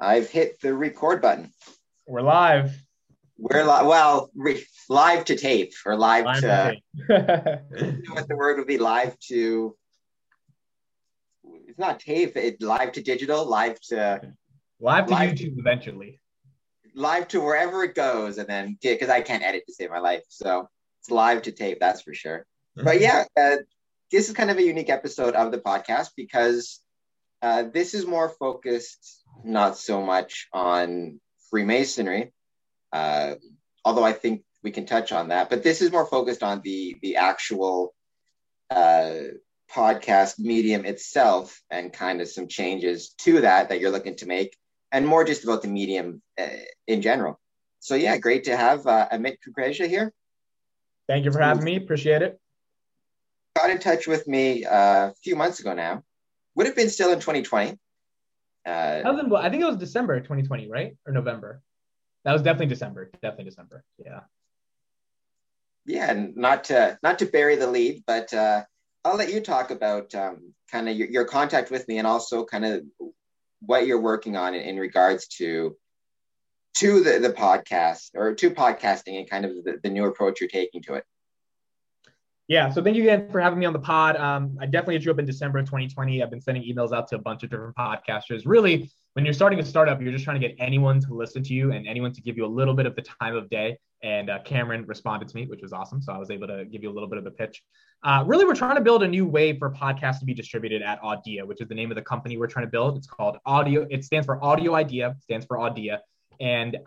I've hit the record button. We're live. We're live. Well, live to tape or live to tape. I don't know what the word would be. Live to. It's not tape. It's live to digital. Live to YouTube eventually. Live to wherever it goes, and then because I can't edit to save my life, so it's live to tape. That's for sure. Mm-hmm. But yeah, this is kind of a unique episode of the podcast because this is more focused, not so much on Freemasonry, although I think we can touch on that. But this is more focused on the actual podcast medium itself and kind of some changes to that you're looking to make, and more just about the medium in general. So yeah, great to have Amit Kukreja here. Thank you for having me. Appreciate it. Got in touch with me a few months ago now. Would have been still in 2020. I think it was December 2020, right? Or November. That was definitely December. Yeah. Yeah, and not to bury the lead, but I'll let you talk about kind of your contact with me and also kind of what you're working on in regards to the podcast or to podcasting and kind of the new approach you're taking to it. Yeah. So thank you again for having me on the pod. I definitely hit you up in December of 2020. I've been sending emails out to a bunch of different podcasters. Really, when you're starting a startup, you're just trying to get anyone to listen to you and anyone to give you a little bit of the time of day. And Cameron responded to me, which was awesome. So I was able to give you a little bit of a pitch. Really, we're trying to build a new way for podcasts to be distributed at Audea, which is the name of the company we're trying to build. It's called Audio. It stands for Audio Idea, stands for Audea. And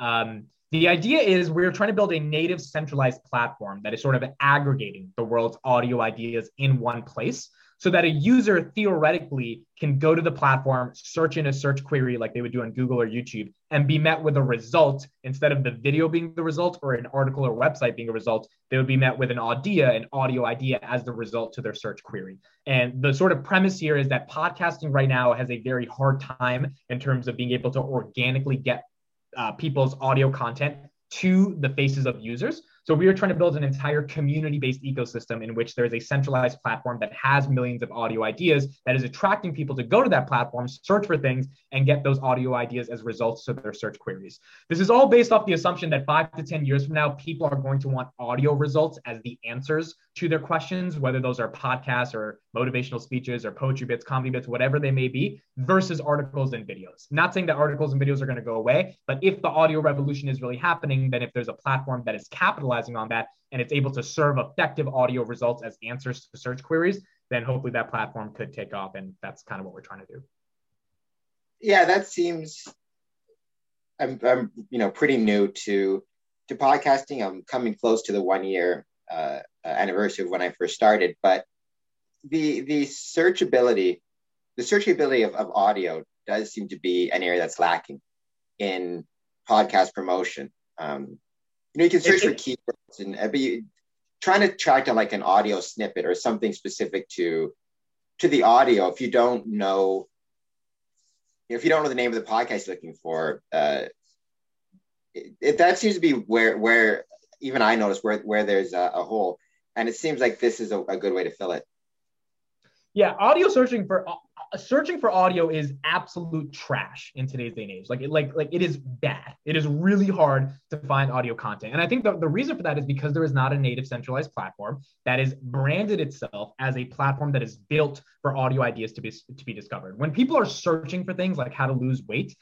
the idea is we're trying to build a native centralized platform that is sort of aggregating the world's audio ideas in one place so that a user theoretically can go to the platform, search in a search query like they would do on Google or YouTube, and be met with a result. Instead of the video being the result or an article or website being a result, they would be met with an audio idea as the result to their search query. And the sort of premise here is that podcasting right now has a very hard time in terms of being able to organically get people's audio content to the faces of users. So we are trying to build an entire community-based ecosystem in which there is a centralized platform that has millions of audio ideas that is attracting people to go to that platform, search for things, and get those audio ideas as results to their search queries. This is all based off the assumption that 5 to 10 years from now, people are going to want audio results as the answers to their questions, whether those are podcasts or motivational speeches or poetry bits, comedy bits, whatever they may be, versus articles and videos. Not saying that articles and videos are going to go away, but if the audio revolution is really happening, then if there's a platform that is capitalizing on that and it's able to serve effective audio results as answers to search queries, then hopefully that platform could take off. And that's kind of what we're trying to do. Yeah, that seems, I'm pretty new to podcasting. I'm coming close to the 1 year anniversary of when I first started, but the searchability of audio does seem to be an area that's lacking in podcast promotion. You can search for keywords, and be trying to track down like an audio snippet or something specific to the audio. If you don't know, the name of the podcast you're looking for, that seems to be where even I notice where there's a hole, and it seems like this is a good way to fill it. Yeah, audio searching for audio is absolute trash in today's day and age. It is bad. It is really hard to find audio content. And I think the reason for that is because there is not a native centralized platform that is branded itself as a platform that is built for audio ideas to be discovered. When people are searching for things like how to lose weight,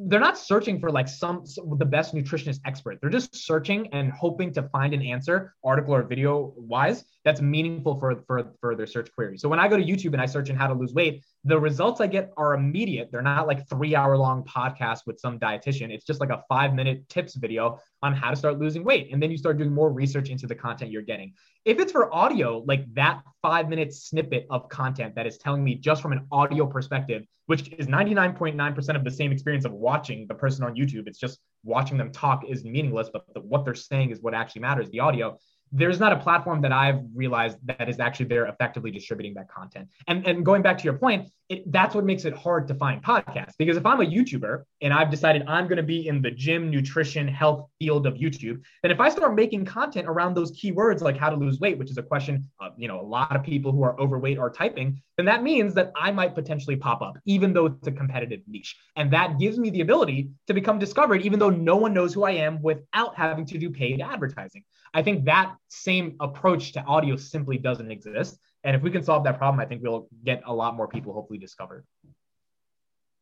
they're not searching for the best nutritionist expert. They're just searching and hoping to find an answer, article or video wise, that's meaningful for their search query. So when I go to YouTube and I search in how to lose weight, the results I get are immediate. They're not like 3 hour long podcasts with some dietitian. It's just like a 5 minute tips video on how to start losing weight. And then you start doing more research into the content you're getting. If it's for audio, like that 5 minute snippet of content that is telling me just from an audio perspective, which is 99.9% of the same experience of watching the person on YouTube. It's just watching them talk is meaningless, but what they're saying is what actually matters, the audio. There's not a platform that I've realized that is actually there effectively distributing that content. And going back to your point, that's what makes it hard to find podcasts. Because if I'm a YouTuber and I've decided I'm going to be in the gym, nutrition, health field of YouTube, then if I start making content around those keywords, like how to lose weight, which is a question, a lot of people who are overweight are typing, then that means that I might potentially pop up, even though it's a competitive niche. And that gives me the ability to become discovered, even though no one knows who I am, without having to do paid advertising. I think that same approach to audio simply doesn't exist. And if we can solve that problem, I think we'll get a lot more people hopefully discovered.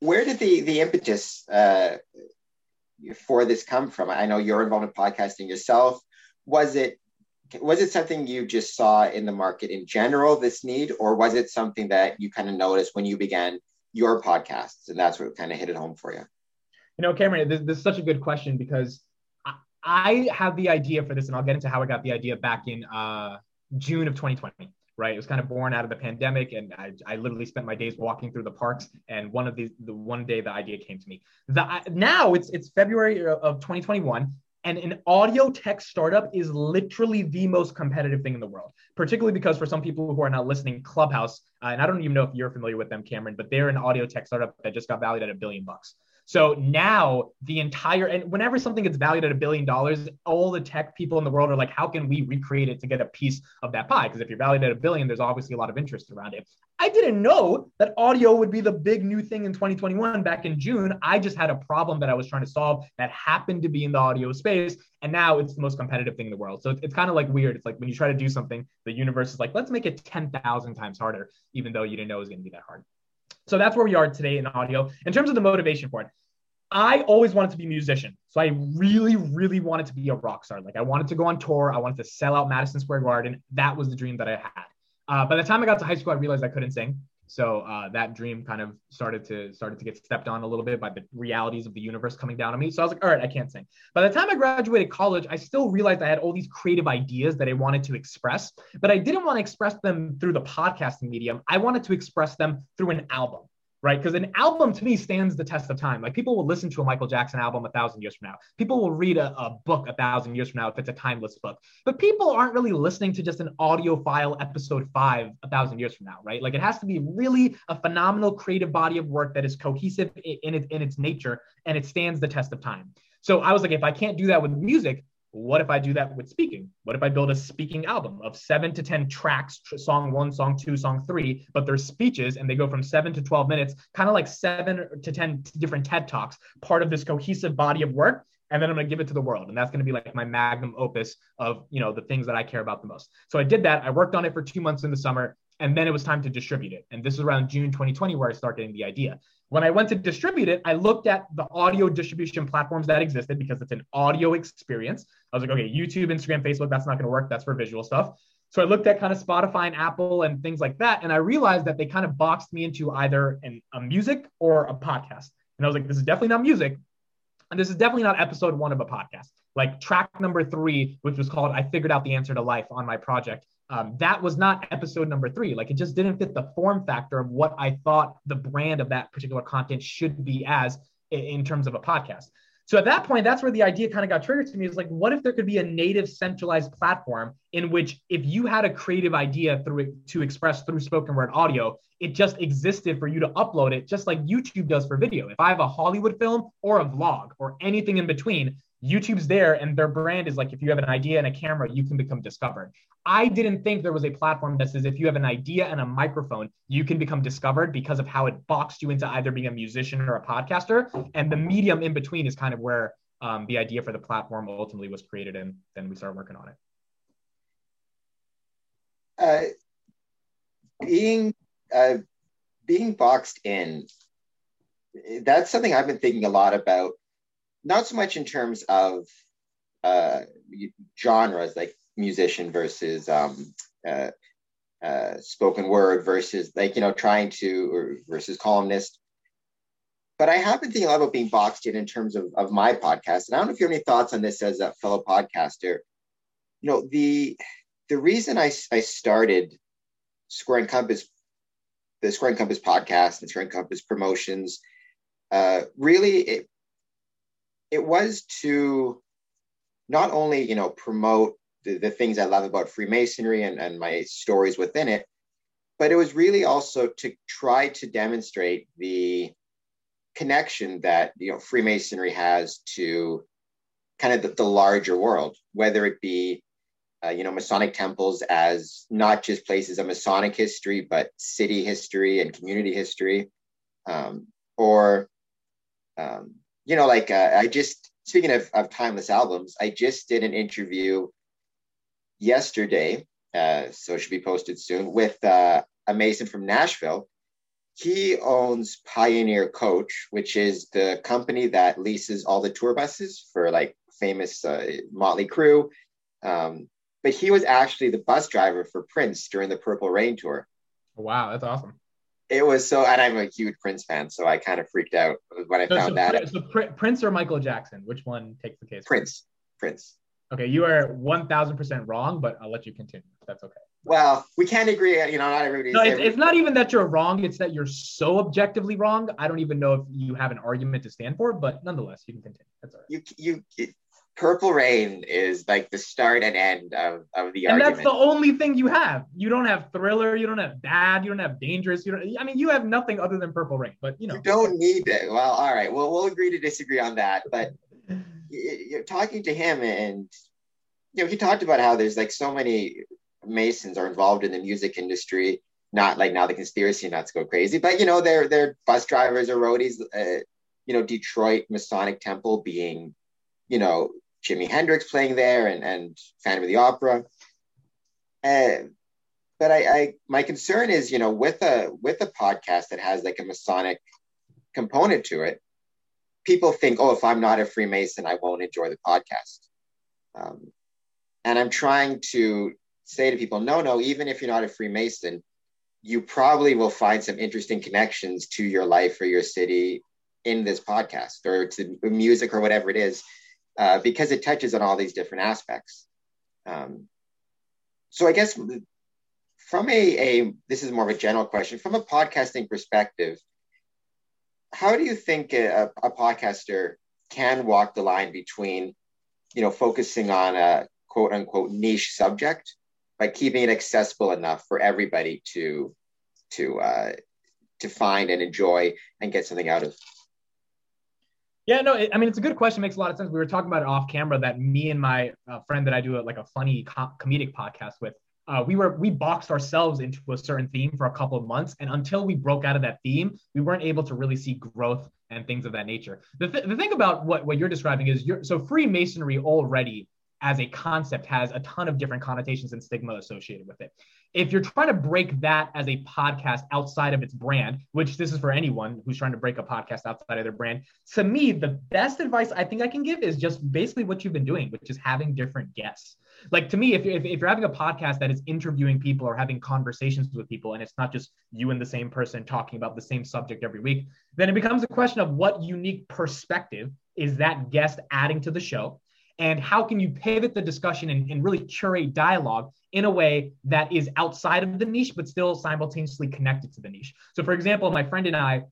Where did the impetus for this come from? I know you're involved in podcasting yourself. Was it something you just saw in the market in general, this need, or was it something that you kind of noticed when you began your podcasts and that's what kind of hit it home for you? You know, Cameron, this is such a good question because I had the idea for this, and I'll get into how I got the idea back in June of 2020. Right. It was kind of born out of the pandemic. And I literally spent my days walking through the parks. And one day the idea came to me. Now it's February of 2021. And an audio tech startup is literally the most competitive thing in the world, particularly because for some people who are not listening, Clubhouse, and I don't even know if you're familiar with them, Cameron, but they're an audio tech startup that just got valued at $1 billion. So now and whenever something gets valued at $1 billion, all the tech people in the world are like, how can we recreate it to get a piece of that pie? Because if you're valued at $1 billion, there's obviously a lot of interest around it. I didn't know that audio would be the big new thing in 2021 back in June. I just had a problem that I was trying to solve that happened to be in the audio space. And now it's the most competitive thing in the world. So it's kind of like weird. It's like when you try to do something, the universe is like, let's make it 10,000 times harder, even though you didn't know it was going to be that hard. So that's where we are today in audio. In terms of the motivation for it, I always wanted to be a musician. So I really, really wanted to be a rock star. Like I wanted to go on tour. I wanted to sell out Madison Square Garden. That was the dream that I had. By the time I got to high school, I realized I couldn't sing. So that dream kind of started to get stepped on a little bit by the realities of the universe coming down on me. So I was like, all right, I can't sing. By the time I graduated college, I still realized I had all these creative ideas that I wanted to express, but I didn't want to express them through the podcasting medium. I wanted to express them through an album, right? Because an album to me stands the test of time. Like people will listen to a Michael Jackson album 1,000 years from now. People will read a book 1,000 years from now if it's a timeless book. But people aren't really listening to just an audio file episode 5 1,000 years from now, right? Like it has to be really a phenomenal creative body of work that is cohesive in its nature and it stands the test of time. So I was like, if I can't do that with music, what if I do that with speaking? What if I build a speaking album of 7 to 10 tracks, song 1, song 2, song 3, but they're speeches and they go from 7 to 12 minutes, kind of like 7 to 10 different TED Talks, part of this cohesive body of work. And then I'm going to give it to the world. And that's going to be like my magnum opus of, the things that I care about the most. So I did that. I worked on it for 2 months in the summer, and then it was time to distribute it. And this is around June 2020 where I started getting the idea. When I went to distribute it, I looked at the audio distribution platforms that existed because it's an audio experience. I was like, okay, YouTube, Instagram, Facebook, that's not going to work. That's for visual stuff. So I looked at kind of Spotify and Apple and things like that. And I realized that they kind of boxed me into either a music or a podcast. And I was like, this is definitely not music. And this is definitely not episode 1 of a podcast. Like track number 3, which was called I Figured Out the Answer to Life on my project. That was not episode number 3. Like it just didn't fit the form factor of what I thought the brand of that particular content should be as in terms of a podcast. So at that point, that's where the idea kind of got triggered to me. It's like, what if there could be a native centralized platform in which if you had a creative idea through it to express through spoken word audio, it just existed for you to upload it just like YouTube does for video. If I have a Hollywood film or a vlog or anything in between, YouTube's there and their brand is like, if you have an idea and a camera, you can become discovered. I didn't think there was a platform that says if you have an idea and a microphone, you can become discovered because of how it boxed you into either being a musician or a podcaster. And the medium in between is kind of where the idea for the platform ultimately was created. And then we started working on it. Being boxed in, that's something I've been thinking a lot about. Not so much in terms of genres, like musician versus spoken word versus versus columnist. But I have been thinking a lot about being boxed in terms of my podcast. And I don't know if you have any thoughts on this as a fellow podcaster. The reason I started Square & Compass podcast and Square & Compass promotions, it was to not only, promote the things I love about Freemasonry and my stories within it, But it was really also to try to demonstrate the connection that, you know, Freemasonry has to kind of the larger world, whether it be, you know, Masonic temples as not just places of Masonic history, but city history and community history. You know, like I just, speaking of timeless albums, I just did an interview yesterday, so it should be posted soon, with a Mason from Nashville. He owns Pioneer Coach, which is the company that leases all the tour buses for like famous Motley Crue. But he was actually the bus driver for Prince during the Purple Rain tour. Wow, that's awesome. It was so, and I'm a huge Prince fan, so I kind of freaked out when I found that. So Prince or Michael Jackson, which one takes the case? Prince. Okay, you are 1,000% wrong, but I'll let you continue. That's okay. Well, we can't agree. You know, not everybody. No, it's not even that you're wrong. It's that you're so objectively wrong. I don't even know if you have an argument to stand for, but nonetheless, you can continue. That's all right. Purple Rain is like the start and end of the argument. And that's the only thing you have. You don't have Thriller. You don't have Bad. You don't have Dangerous. You have nothing other than Purple Rain. But you know, you don't need it. Well, all right. Well, we'll agree to disagree on that. But you're talking to him, and you know, he talked about how there's like so many Masons are involved in the music industry. Not like now the conspiracy nuts go crazy, but you know, they're bus drivers or roadies. You know, Detroit Masonic Temple being, you know, Jimi Hendrix playing there and Phantom of the Opera. But my concern is, you know, with a podcast that has like a Masonic component to it, people think, oh, if I'm not a Freemason, I won't enjoy the podcast. And I'm trying to say to people, no, even if you're not a Freemason, you probably will find some interesting connections to your life or your city in this podcast or to music or whatever it is. Because it touches on all these different aspects. So I guess from this is more of a general question, from a podcasting perspective, how do you think a podcaster can walk the line between, you know, focusing on a quote unquote niche subject, but keeping it accessible enough for everybody to find and enjoy and get something out of? Yeah, no, it's a good question. It makes a lot of sense. We were talking about it off camera that me and my friend that I do a funny comedic podcast with, we boxed ourselves into a certain theme for a couple of months. And until we broke out of that theme, we weren't able to really see growth and things of that nature. The thing about what you're describing is so Freemasonry already as a concept has a ton of different connotations and stigma associated with it. If you're trying to break that as a podcast outside of its brand, which this is for anyone who's trying to break a podcast outside of their brand, to me, the best advice I think I can give is just basically what you've been doing, which is having different guests. Like to me, if you're having a podcast that is interviewing people or having conversations with people, and it's not just you and the same person talking about the same subject every week, then it becomes a question of what unique perspective is that guest adding to the show? And how can you pivot the discussion and really curate dialogue in a way that is outside of the niche, but still simultaneously connected to the niche? So for example, my friend and I,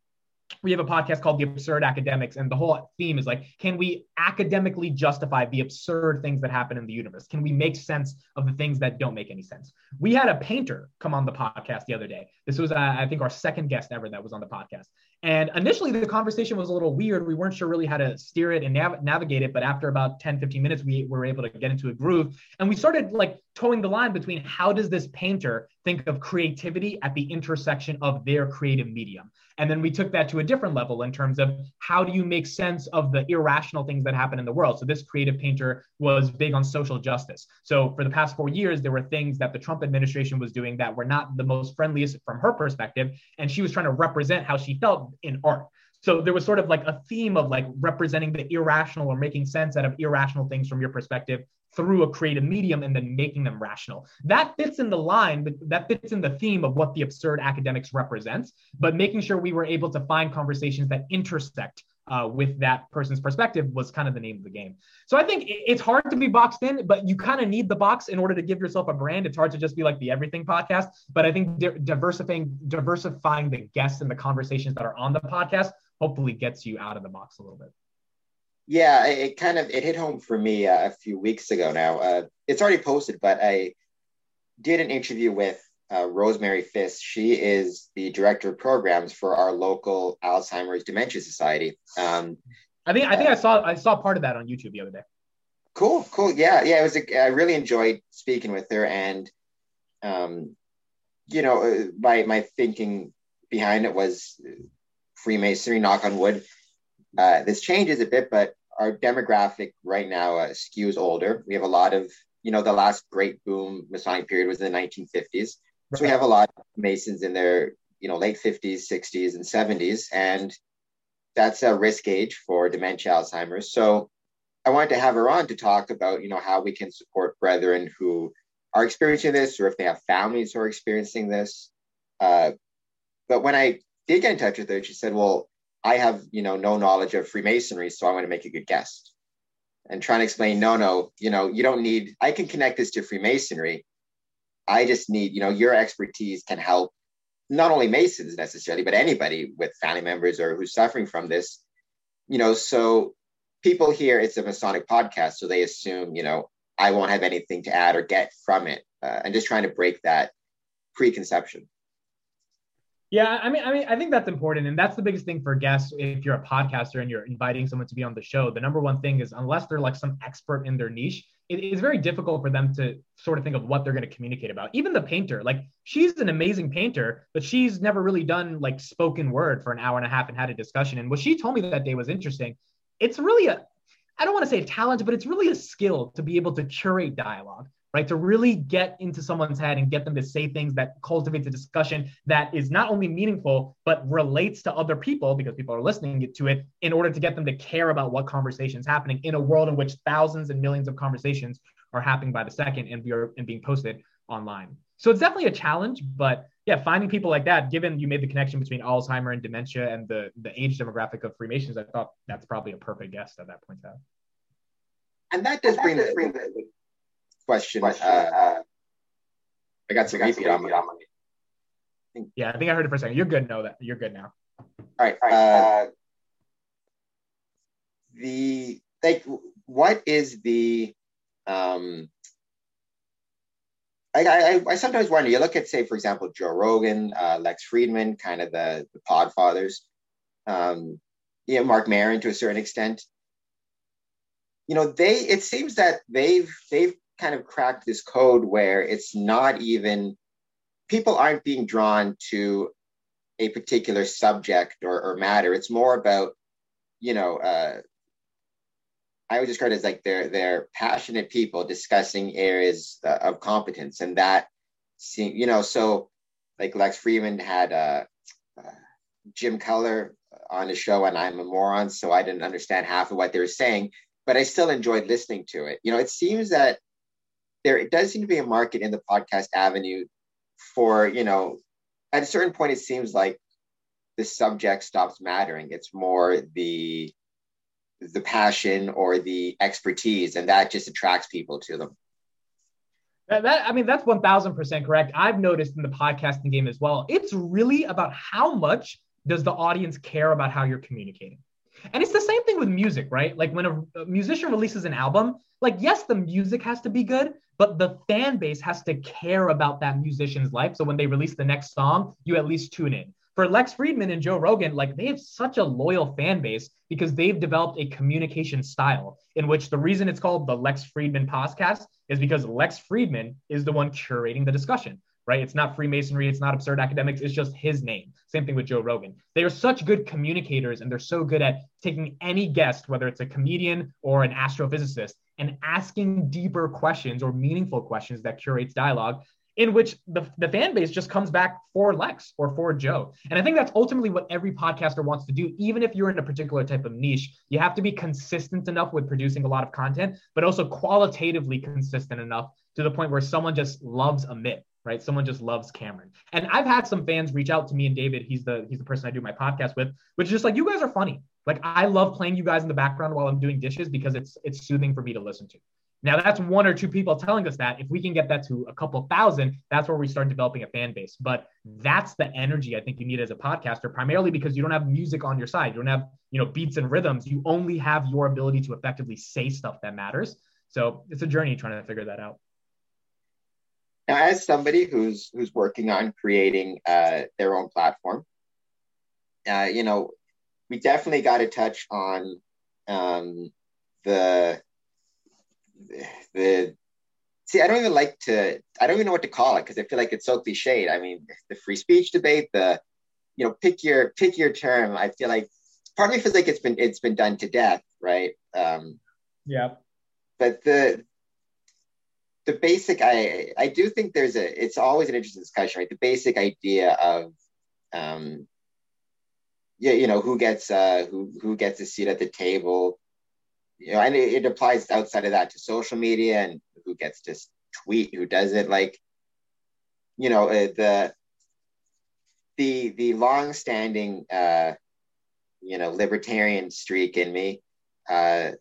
we have a podcast called The Absurd Academics, and the whole theme is like, can we academically justify the absurd things that happen in the universe? Can we make sense of the things that don't make any sense? We had a painter come on the podcast the other day. This was, I think, our second guest ever that was on the podcast. And initially, the conversation was a little weird. We weren't sure really how to steer it and navigate it. But after about 10, 15 minutes, we were able to get into a groove. And we started like towing the line between how does this painter think of creativity at the intersection of their creative medium? And then we took that to a different level in terms of how do you make sense of the irrational things that happen in the world? So this creative painter was big on social justice. So for the past 4 years, there were things that the Trump administration was doing that were not the most friendliest from her perspective. And she was trying to represent how she felt in art. So there was sort of like a theme of like representing the irrational or making sense out of irrational things from your perspective through a creative medium and then making them rational. That fits in the line, but that fits in the theme of what The Absurd Academics represents, but making sure we were able to find conversations that intersect with that person's perspective was kind of the name of the game. So I think it's hard to be boxed in, but you kind of need the box in order to give yourself a brand. It's hard to just be like the everything podcast, but I think diversifying the guests and the conversations that are on the podcast hopefully gets you out of the box a little bit. Yeah, it hit home for me a few weeks ago now. It's already posted, but I did an interview with Rosemary Fisk. She is the director of programs for our local Alzheimer's Dementia Society. I saw part of that on YouTube the other day. Cool. Yeah. It was. I really enjoyed speaking with her, and my thinking behind it was Freemasonry, knock on wood. This changes a bit, but our demographic right now skews older. We have a lot of, the last great boom Masonic period was in the 1950s. So we have a lot of Masons in their, late 50s, 60s, and 70s. And that's a risk age for dementia, Alzheimer's. So I wanted to have her on to talk about, how we can support brethren who are experiencing this, or if they have families who are experiencing this. But when I did get in touch with her, she said, well, I have, no knowledge of Freemasonry, so I want to make a good guest. And trying to explain, you don't need, I can connect this to Freemasonry. I just need, your expertise can help not only Masons necessarily, but anybody with family members or who's suffering from this, so people hear it's a Masonic podcast, so they assume, I won't have anything to add or get from it. I'm just trying to break that preconception. Yeah, I mean, I think that's important. And that's the biggest thing for guests. If you're a podcaster and you're inviting someone to be on the show, the number one thing is, unless they're like some expert in their niche, it is very difficult for them to sort of think of what they're going to communicate about. Even the painter, like she's an amazing painter, but she's never really done like spoken word for an hour and a half and had a discussion. And what she told me that day was interesting. It's really I don't want to say a talent, but it's really a skill to be able to curate dialogue, right? To really get into someone's head and get them to say things that cultivates a discussion that is not only meaningful, but relates to other people because people are listening to it, in order to get them to care about what conversation is happening in a world in which thousands and millions of conversations are happening by the second and being posted online. So it's definitely a challenge, but yeah, finding people like that, given you made the connection between Alzheimer's and dementia and the age demographic of Freemasons, I thought that's probably a perfect guest at that point. And that does bring the question. I got some repeat on my mind. Yeah, I think I heard it for a second. You're good. Know that. You're good now. All right. What is the... I sometimes wonder, you look at, say, for example, Joe Rogan, Lex Friedman, kind of the podfathers, Mark Maron to a certain extent. It seems that they've kind of cracked this code where it's not even, people aren't being drawn to a particular subject or matter. It's more about, I would describe it as like they're passionate people discussing areas of competence, and that seems, so like Lex Friedman had Jim Keller on his show, and I'm a moron, so I didn't understand half of what they were saying, but I still enjoyed listening to it. It seems that it does seem to be a market in the podcast avenue for, at a certain point, it seems like the subject stops mattering. It's more the passion or the expertise, and that just attracts people to them. That's 1000% correct. I've noticed in the podcasting game as well, it's really about how much does the audience care about how you're communicating. And it's the same thing with music, right? Like when a musician releases an album, like, yes, the music has to be good, but the fan base has to care about that musician's life. So when they release the next song, you at least tune in. For Lex Friedman and Joe Rogan, like, they have such a loyal fan base because they've developed a communication style in which the reason it's called the Lex Friedman podcast is because Lex Friedman is the one curating the discussion, right? It's not Freemasonry. It's not Absurd Academics. It's just his name. Same thing with Joe Rogan. They are such good communicators, and they're so good at taking any guest, whether it's a comedian or an astrophysicist, and asking deeper questions or meaningful questions that curates dialogue, in which the fan base just comes back for Lex or for Joe. And I think that's ultimately what every podcaster wants to do. Even if you're in a particular type of niche, you have to be consistent enough with producing a lot of content, but also qualitatively consistent enough to the point where someone just loves Amit, right? Someone just loves Cameron. And I've had some fans reach out to me and David, he's the person I do my podcast with, which is just like, you guys are funny. Like, I love playing you guys in the background while I'm doing dishes because it's soothing for me to listen to. Now, that's one or two people telling us that. If we can get that to a couple thousand, that's where we start developing a fan base. But that's the energy I think you need as a podcaster, primarily because you don't have music on your side. You don't have, beats and rhythms. You only have your ability to effectively say stuff that matters. So it's a journey trying to figure that out. Now, as somebody who's working on creating their own platform, we definitely got to touch on the. See, I don't even know what to call it because I feel like it's so cliched. I mean, the free speech debate, pick your term. I feel like part of me feels like it's been done to death, right? Yeah. But the basic, I do think it's always an interesting discussion, right? The basic idea of, who gets a seat at the table, and it applies outside of that to social media and who gets to tweet, who doesn't. Like, the longstanding, libertarian streak in me, I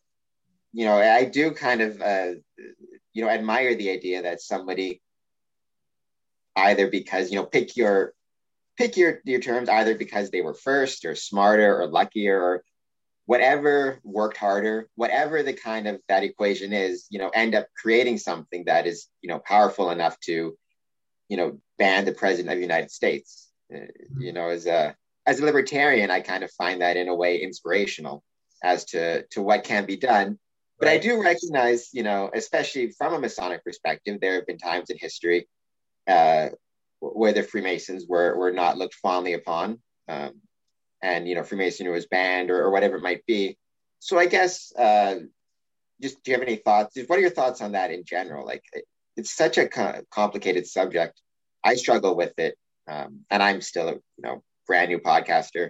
do kind of, admire the idea that somebody either because, pick your terms, either because they were first or smarter or luckier or whatever, worked harder, whatever the kind of that equation is, end up creating something that is, powerful enough to, ban the president of the United States. As a libertarian, I kind of find that in a way inspirational as to what can be done. But I do recognize, especially from a Masonic perspective, there have been times in history where the Freemasons were not looked fondly upon. And Freemasonry was banned or whatever it might be. So I guess, do you have any thoughts? What are your thoughts on that in general? Like, it's such a complicated subject. I struggle with it. And I'm still a brand new podcaster,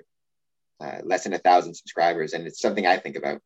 less than 1,000 subscribers. And it's something I think about.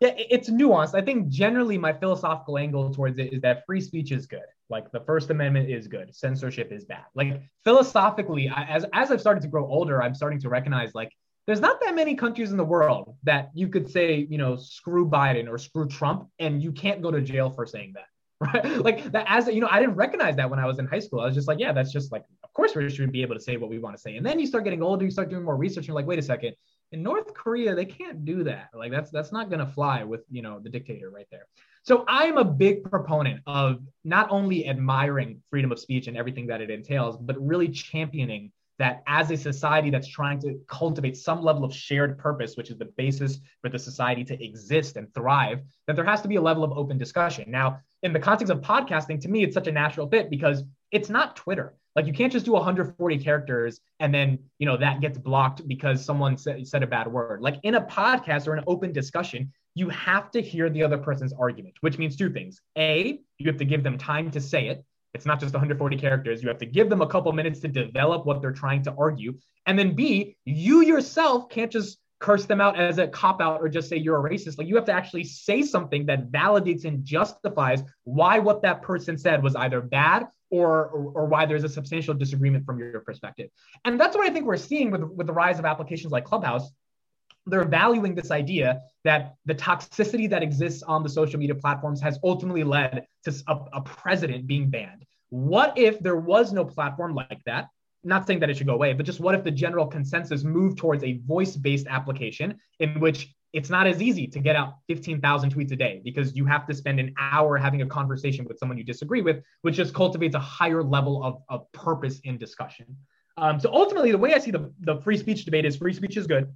Yeah, it's nuanced. I think generally my philosophical angle towards it is that free speech is good. Like, the First Amendment is good. Censorship is bad. Like, philosophically, as I've started to grow older, I'm starting to recognize, like, there's not that many countries in the world that you could say, screw Biden or screw Trump, and you can't go to jail for saying that. Right? Like, that, as I didn't recognize that when I was in high school. I was just like, yeah, that's just like, of course we should be able to say what we want to say. And then you start getting older, you start doing more research, and you're like, wait a second. In North Korea, they can't do that. Like, that's not going to fly with, the dictator right there. So I'm a big proponent of not only admiring freedom of speech and everything that it entails, but really championing that as a society that's trying to cultivate some level of shared purpose, which is the basis for the society to exist and thrive, that there has to be a level of open discussion. Now, in the context of podcasting, to me, it's such a natural fit because it's not Twitter. Like, you can't just do 140 characters and then, that gets blocked because someone said a bad word. Like, in a podcast or an open discussion, you have to hear the other person's argument, which means two things. A, you have to give them time to say it. It's not just 140 characters. You have to give them a couple minutes to develop what they're trying to argue. And then B, you yourself can't just curse them out as a cop-out or just say you're a racist. Like, you have to actually say something that validates and justifies why what that person said was either bad or why there's a substantial disagreement from your perspective. And that's what I think we're seeing with the rise of applications like Clubhouse. They're valuing this idea that the toxicity that exists on the social media platforms has ultimately led to a president being banned. What if there was no platform like that? Not saying that it should go away, but just what if the general consensus moved towards a voice-based application in which it's not as easy to get out 15,000 tweets a day because you have to spend an hour having a conversation with someone you disagree with, which just cultivates a higher level of purpose in discussion. So ultimately, the way I see the free speech debate is free speech is good.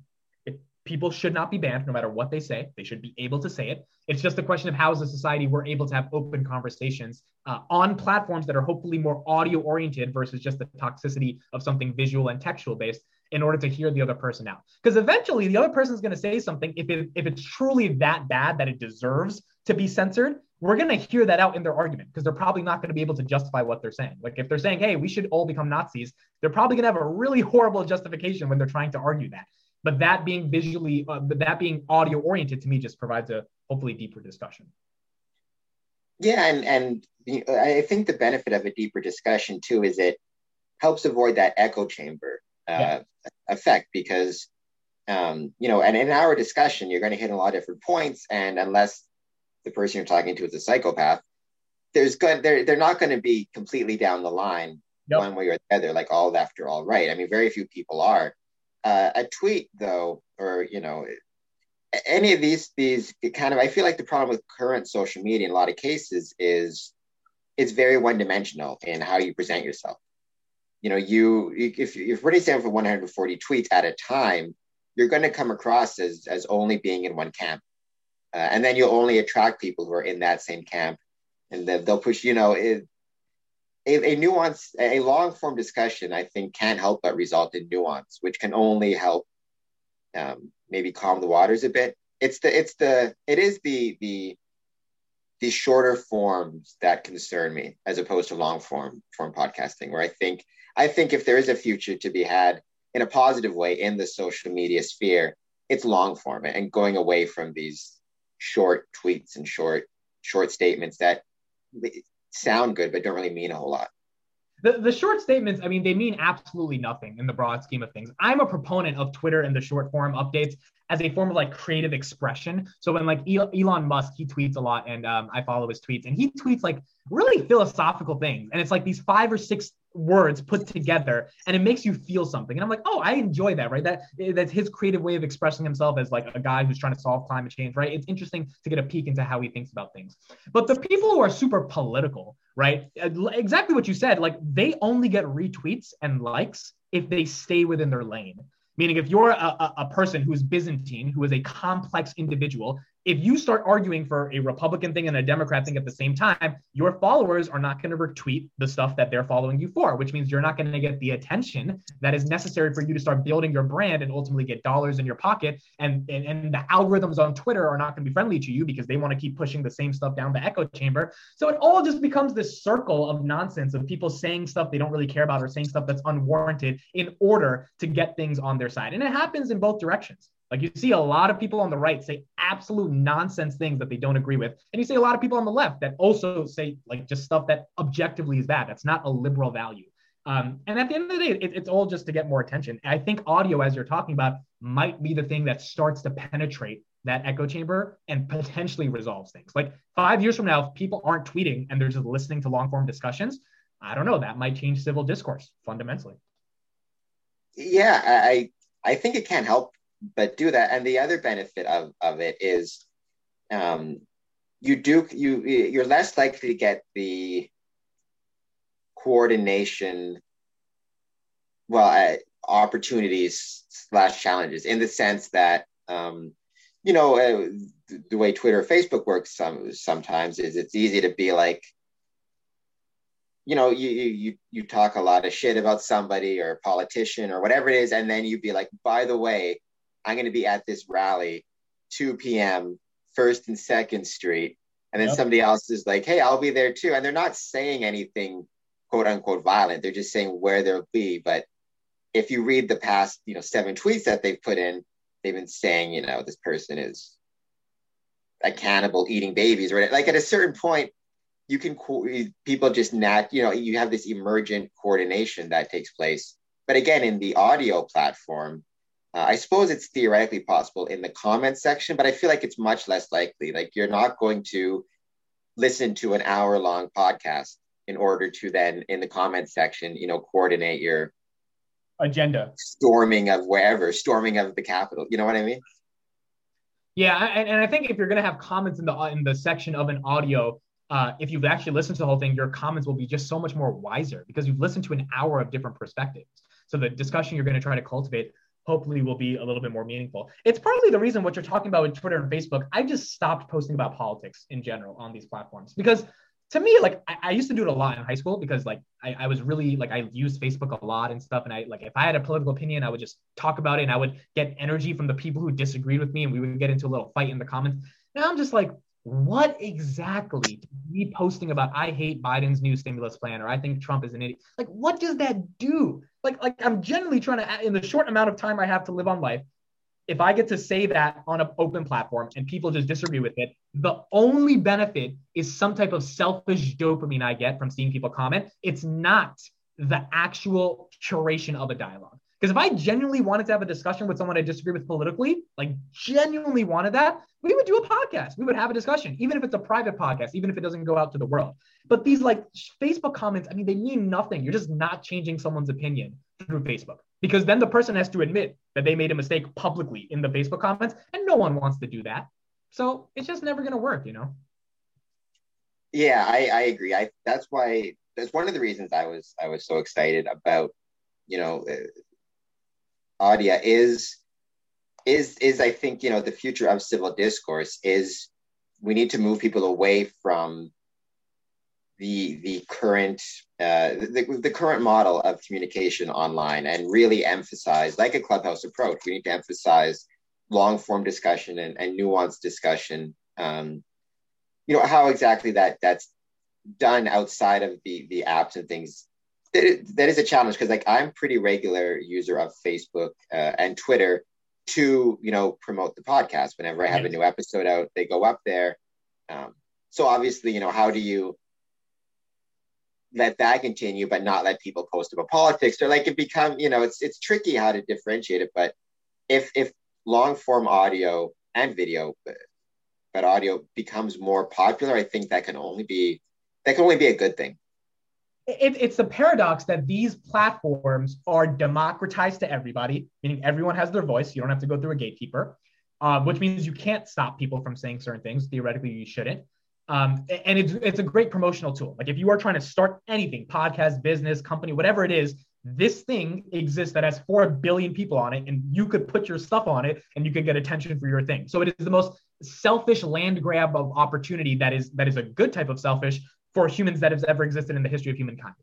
People should not be banned no matter what they say. They should be able to say it. It's just a question of how as a society we're able to have open conversations on platforms that are hopefully more audio oriented versus just the toxicity of something visual and textual based in order to hear the other person out. Because eventually the other person is going to say something. If it's truly that bad that it deserves to be censored, we're going to hear that out in their argument because they're probably not going to be able to justify what they're saying. Like, if they're saying, hey, we should all become Nazis, they're probably going to have a really horrible justification when they're trying to argue that. But that being audio oriented to me just provides a hopefully deeper discussion. Yeah, and I think the benefit of a deeper discussion too is it helps avoid that echo chamber effect because and in our discussion you're going to hit a lot of different points, and unless the person you're talking to is a psychopath, they're not going to be completely down the line one way or the other, like all left or all right. I mean, very few people are. A tweet, though, or any of these kind of, I feel like the problem with current social media in a lot of cases is it's very one-dimensional in how you present yourself. You know, if you're standing for 140 tweets at a time, you're going to come across as only being in one camp. And then you'll only attract people who are in that same camp, and they'll push, you know, a nuance, a long form discussion, I think, can't help but result in nuance, which can only help maybe calm the waters a bit. It is the shorter forms that concern me, as opposed to long form podcasting, where I think if there is a future to be had in a positive way in the social media sphere, it's long form and going away from these short tweets and short statements that sound good, but don't really mean a whole lot. The short statements, I mean, they mean absolutely nothing in the broad scheme of things. I'm a proponent of Twitter and the short form updates as a form of like creative expression. So when like Elon Musk, he tweets a lot, and I follow his tweets, and he tweets like really philosophical things. And it's like these 5 or 6 words put together, and it makes you feel something. And I'm like, oh, I enjoy that, right? That's his creative way of expressing himself as like a guy who's trying to solve climate change, right? It's interesting to get a peek into how he thinks about things. But the people who are super political, right? Exactly what you said, like they only get retweets and likes if they stay within their lane. Meaning if you're a person who's Byzantine, who is a complex individual, if you start arguing for a Republican thing and a Democrat thing at the same time, your followers are not going to retweet the stuff that they're following you for, which means you're not going to get the attention that is necessary for you to start building your brand and ultimately get dollars in your pocket. And the algorithms on Twitter are not going to be friendly to you because they want to keep pushing the same stuff down the echo chamber. So it all just becomes this circle of nonsense of people saying stuff they don't really care about or saying stuff that's unwarranted in order to get things on their side. And it happens in both directions. Like you see a lot of people on the right say absolute nonsense things that they don't agree with. And you see a lot of people on the left that also say like just stuff that objectively is bad. That's not a liberal value. And at the end of the day, it's all just to get more attention. I think audio, as you're talking about, might be the thing that starts to penetrate that echo chamber and potentially resolves things. Like 5 years from now, if people aren't tweeting and they're just listening to long form discussions, I don't know, that might change civil discourse fundamentally. Yeah, I think it can help but do that. And the other benefit of it is you're less likely to get the coordination, opportunities / challenges, in the sense that, the way Twitter or Facebook works sometimes is it's easy to be like, you know, you talk a lot of shit about somebody or a politician or whatever it is. And then you'd be like, by the way, I'm going to be at this rally, 2 p.m., 1st and 2nd Street. And then somebody else is like, hey, I'll be there too. And they're not saying anything, quote unquote, violent. They're just saying where they'll be. But if you read the past, 7 tweets that they've put in, they've been saying, this person is a cannibal eating babies, right? Like at a certain point, you can, people just you have this emergent coordination that takes place. But again, in the audio platform, I suppose it's theoretically possible in the comment section, but I feel like it's much less likely. Like you're not going to listen to an hour-long podcast in order to then, in the comment section, coordinate your agenda, storming of the Capitol. You know what I mean? Yeah, and I think if you're going to have comments in the section of an audio, if you've actually listened to the whole thing, your comments will be just so much more wiser because you've listened to an hour of different perspectives. So the discussion you're going to try to cultivate hopefully will be a little bit more meaningful. It's partly the reason what you're talking about with Twitter and Facebook. I just stopped posting about politics in general on these platforms because to me, like I used to do it a lot in high school because like I was really like, I used Facebook a lot and stuff. And I like, if I had a political opinion, I would just talk about it and I would get energy from the people who disagreed with me and we would get into a little fight in the comments. Now I'm just like, what exactly do we posting about? I hate Biden's new stimulus plan, or I think Trump is an idiot. Like, what does that do? Like I'm generally trying to, in the short amount of time I have to live on life, if I get to say that on an open platform and people just disagree with it, the only benefit is some type of selfish dopamine I get from seeing people comment. It's not the actual curation of a dialogue. Because if I genuinely wanted to have a discussion with someone I disagree with politically, like genuinely wanted that, we would do a podcast. We would have a discussion, even if it's a private podcast, even if it doesn't go out to the world. But these like Facebook comments, I mean, they mean nothing. You're just not changing someone's opinion through Facebook, because then the person has to admit that they made a mistake publicly in the Facebook comments, and no one wants to do that. So it's just never going to work, Yeah, I agree. That's why, that's one of the reasons I was so excited about, you know, Audea is I think, you know, the future of civil discourse is we need to move people away from the current the current model of communication online and really emphasize, like a Clubhouse approach, we need to emphasize long form discussion and nuanced discussion. You know, how exactly that's done outside of the apps and things, that is a challenge, because like I'm pretty regular user of Facebook and Twitter to, you know, promote the podcast. Whenever I have a new episode out, they go up there. So obviously, you know, how do you let that continue, but not let people post about politics? Or like it become, you know, it's tricky how to differentiate it. But if long form audio and video, but audio becomes more popular, I think that can only be a good thing. It's the paradox that these platforms are democratized to everybody, meaning everyone has their voice. You don't have to go through a gatekeeper, which means you can't stop people from saying certain things. Theoretically, you shouldn't. And it's a great promotional tool. Like if you are trying to start anything, podcast, business, company, whatever it is, this thing exists that has 4 billion people on it, and you could put your stuff on it and you could get attention for your thing. So it is the most selfish land grab of opportunity that is a good type of selfish for humans that has ever existed in the history of humankind.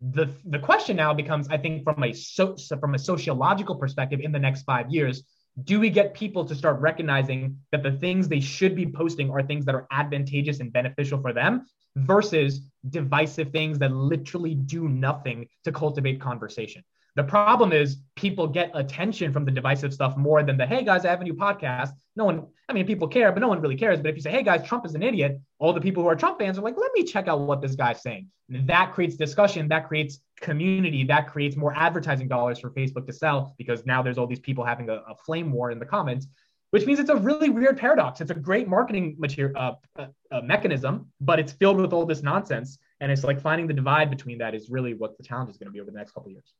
The question now becomes, I think, from a sociological perspective, in the next 5 years, do we get people to start recognizing that the things they should be posting are things that are advantageous and beneficial for them versus divisive things that literally do nothing to cultivate conversation? The problem is people get attention from the divisive stuff more than the, hey guys, I have a new podcast. No one, I mean, people care, but no one really cares. But if you say, hey guys, Trump is an idiot, all the people who are Trump fans are like, let me check out what this guy's saying. And that creates discussion, that creates community, that creates more advertising dollars for Facebook to sell, because now there's all these people having a flame war in the comments, which means it's a really weird paradox. It's a great marketing mechanism, but it's filled with all this nonsense. And it's like finding the divide between that is really what the challenge is going to be over the next couple of years.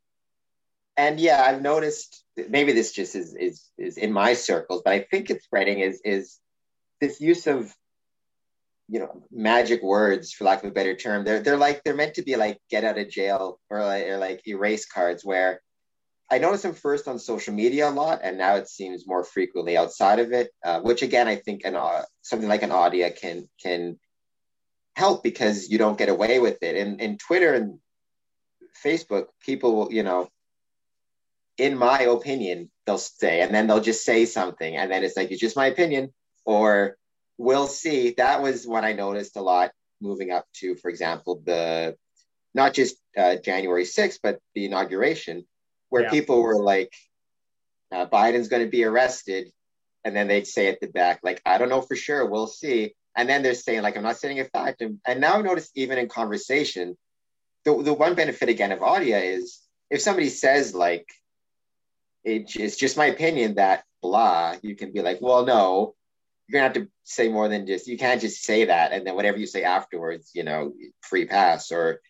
And yeah, I've noticed, maybe this just is in my circles, but I think it's spreading, is this use of, you know, magic words, for lack of a better term. They're meant to be like get out of jail or like erase cards, where I noticed them first on social media a lot, and now it seems more frequently outside of it, which again, I think something like an Audea can help, because you don't get away with it. And in Twitter and Facebook, people will, you know, in my opinion, they'll say, and then they'll just say something. And then it's like, it's just my opinion, or we'll see. That was what I noticed a lot moving up to, for example, the, not just January 6th, but the inauguration, where people were like, Biden's going to be arrested. And then they'd say at the back, like, I don't know for sure, we'll see. And then they're saying like, I'm not stating a fact. And now I've noticed even in conversation, the one benefit again of Audea is if somebody says like, it's just my opinion that blah, you can be like, well, no, you're gonna have to say more than just, you can't just say that. And then whatever you say afterwards, you know, free pass, or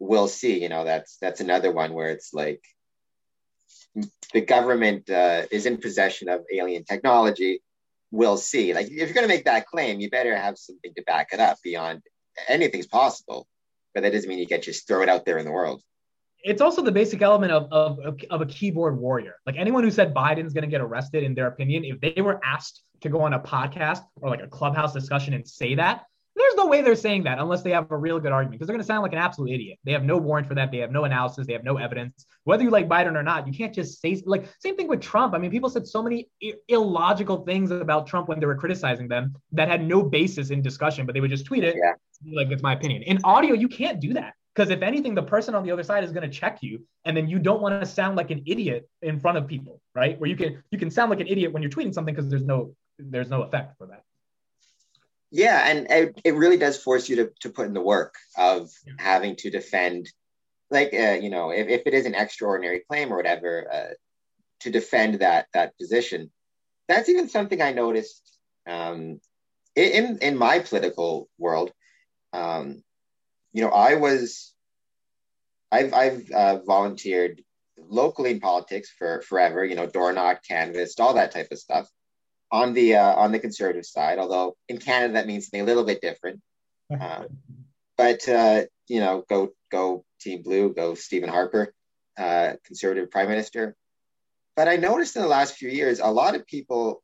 we'll see, you know, that's another one where it's like the government is in possession of alien technology. We'll see. Like, if you're gonna make that claim, you better have something to back it up beyond anything's possible. But that doesn't mean you can just throw it out there in the world. It's also the basic element of a keyboard warrior. Like anyone who said Biden's going to get arrested, in their opinion, if they were asked to go on a podcast or like a Clubhouse discussion and say that, there's no way they're saying that unless they have a real good argument, because they're going to sound like an absolute idiot. They have no warrant for that. They have no analysis. They have no evidence. Whether you like Biden or not, you can't just say, like, same thing with Trump. I mean, people said so many illogical things about Trump when they were criticizing them that had no basis in discussion, but they would just tweet it. Yeah. Like, that's my opinion. In audio, you can't do that. Because if anything, the person on the other side is going to check you, and then you don't want to sound like an idiot in front of people, right? Where you can sound like an idiot when you're tweeting something, because there's no effect for that. Yeah, and it really does force you to put in the work of having to defend, like, you know, if it is an extraordinary claim or whatever, to defend that position. That's even something I noticed in my political world. You know, I've volunteered locally in politics for forever, you know, door knocked, canvassed, all that type of stuff on the conservative side. Although in Canada, that means something a little bit different. But you know, go Team Blue, go Stephen Harper, Conservative Prime Minister. But I noticed in the last few years, a lot of people,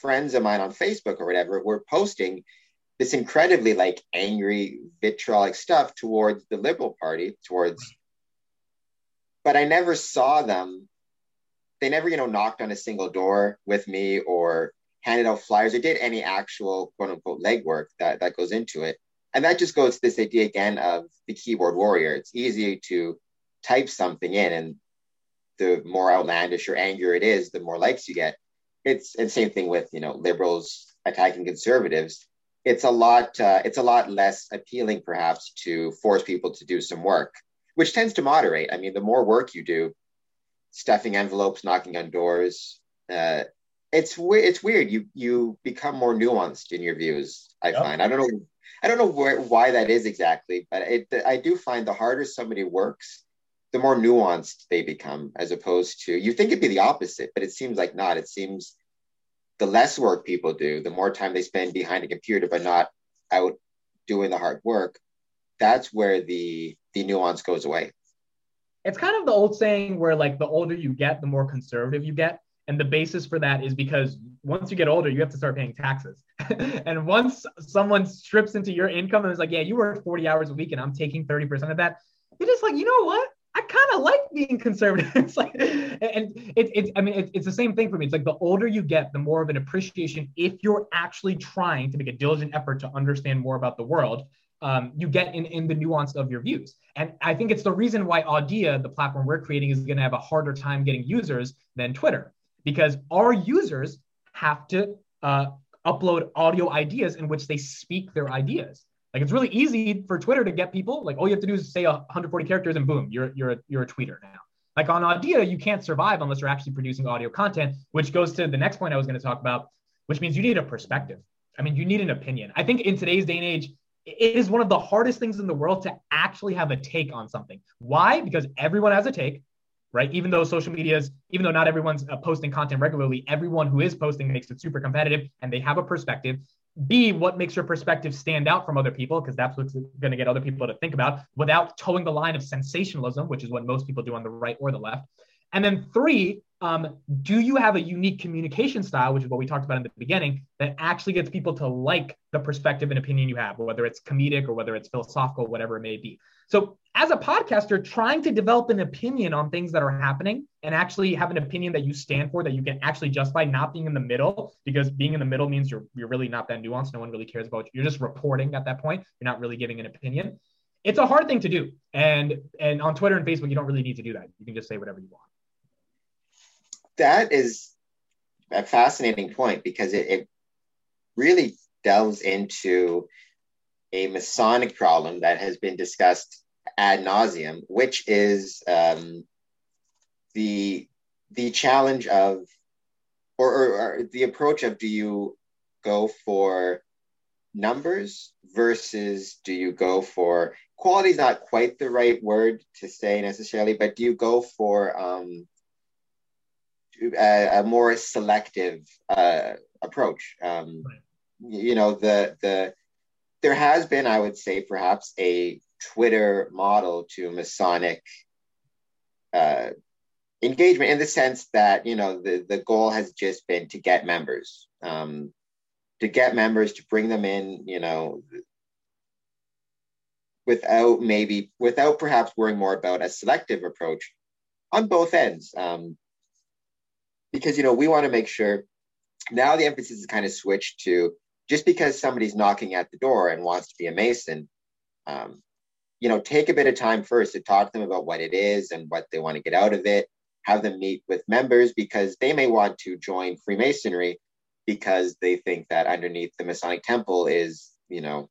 friends of mine on Facebook or whatever, were posting this incredibly like angry, vitriolic stuff towards the Liberal Party, but I never saw them. They never, you know, knocked on a single door with me or handed out flyers or did any actual quote unquote legwork that goes into it. And that just goes to this idea again of the keyboard warrior. It's easy to type something in, and the more outlandish or angrier it is, the more likes you get. It's the same thing with, you know, liberals attacking conservatives. It's a lot less appealing perhaps to force people to do some work, which tends to moderate. I mean, the more work you do, stuffing envelopes, knocking on doors, it's weird. You become more nuanced in your views, I find. I don't know why that is exactly, but I do find the harder somebody works, the more nuanced they become, as opposed to, you think it'd be the opposite, but it seems like not. It seems the less work people do, the more time they spend behind a computer, but not out doing the hard work. That's where the nuance goes away. It's kind of the old saying where like the older you get, the more conservative you get. And the basis for that is because once you get older, you have to start paying taxes. And once someone strips into your income and is like, yeah, you work 40 hours a week and I'm taking 30% of that, you're just like, you know what? I kind of like being conservative. It's like, and it's the same thing for me. It's like the older you get, the more of an appreciation, if you're actually trying to make a diligent effort to understand more about the world, you get in the nuance of your views. And I think it's the reason why Audea, the platform we're creating, is going to have a harder time getting users than Twitter, because our users have to upload audio ideas in which they speak their ideas. Like, it's really easy for Twitter to get people, like all you have to do is say 140 characters and boom, you're a tweeter now. Like on Audea, you can't survive unless you're actually producing audio content, which goes to the next point I was going to talk about, which means you need a perspective. I mean, you need an opinion. I think in today's day and age, it is one of the hardest things in the world to actually have a take on something. Why? Because everyone has a take, right? Even though not everyone's posting content regularly, everyone who is posting makes it super competitive and they have a perspective. B, what makes your perspective stand out from other people? Because that's what's going to get other people to think about without towing the line of sensationalism, which is what most people do on the right or the left. And then three, do you have a unique communication style, which is what we talked about in the beginning, that actually gets people to like the perspective and opinion you have, whether it's comedic or whether it's philosophical, whatever it may be. So as a podcaster, trying to develop an opinion on things that are happening and actually have an opinion that you stand for, that you can actually justify, not being in the middle, because being in the middle means you're really not that nuanced. No one really cares about you. You're just reporting at that point. You're not really giving an opinion. It's a hard thing to do. And on Twitter and Facebook, you don't really need to do that. You can just say whatever you want. That is a fascinating point, because it really delves into a Masonic problem that has been discussed ad nauseum, which is the challenge of, or the approach of, do you go for numbers versus do you go for, quality is not quite the right word to say necessarily, but do you go for a more selective approach? You know, there has been, I would say, perhaps a Twitter model to Masonic engagement, in the sense that, you know, the goal has just been to get members, to bring them in, you know, without perhaps worrying more about a selective approach on both ends. Because, you know, we want to make sure, now the emphasis is kind of switched to, just because somebody's knocking at the door and wants to be a Mason, you know, take a bit of time first to talk to them about what it is and what they want to get out of it. Have them meet with members, because they may want to join Freemasonry because they think that underneath the Masonic temple is, you know,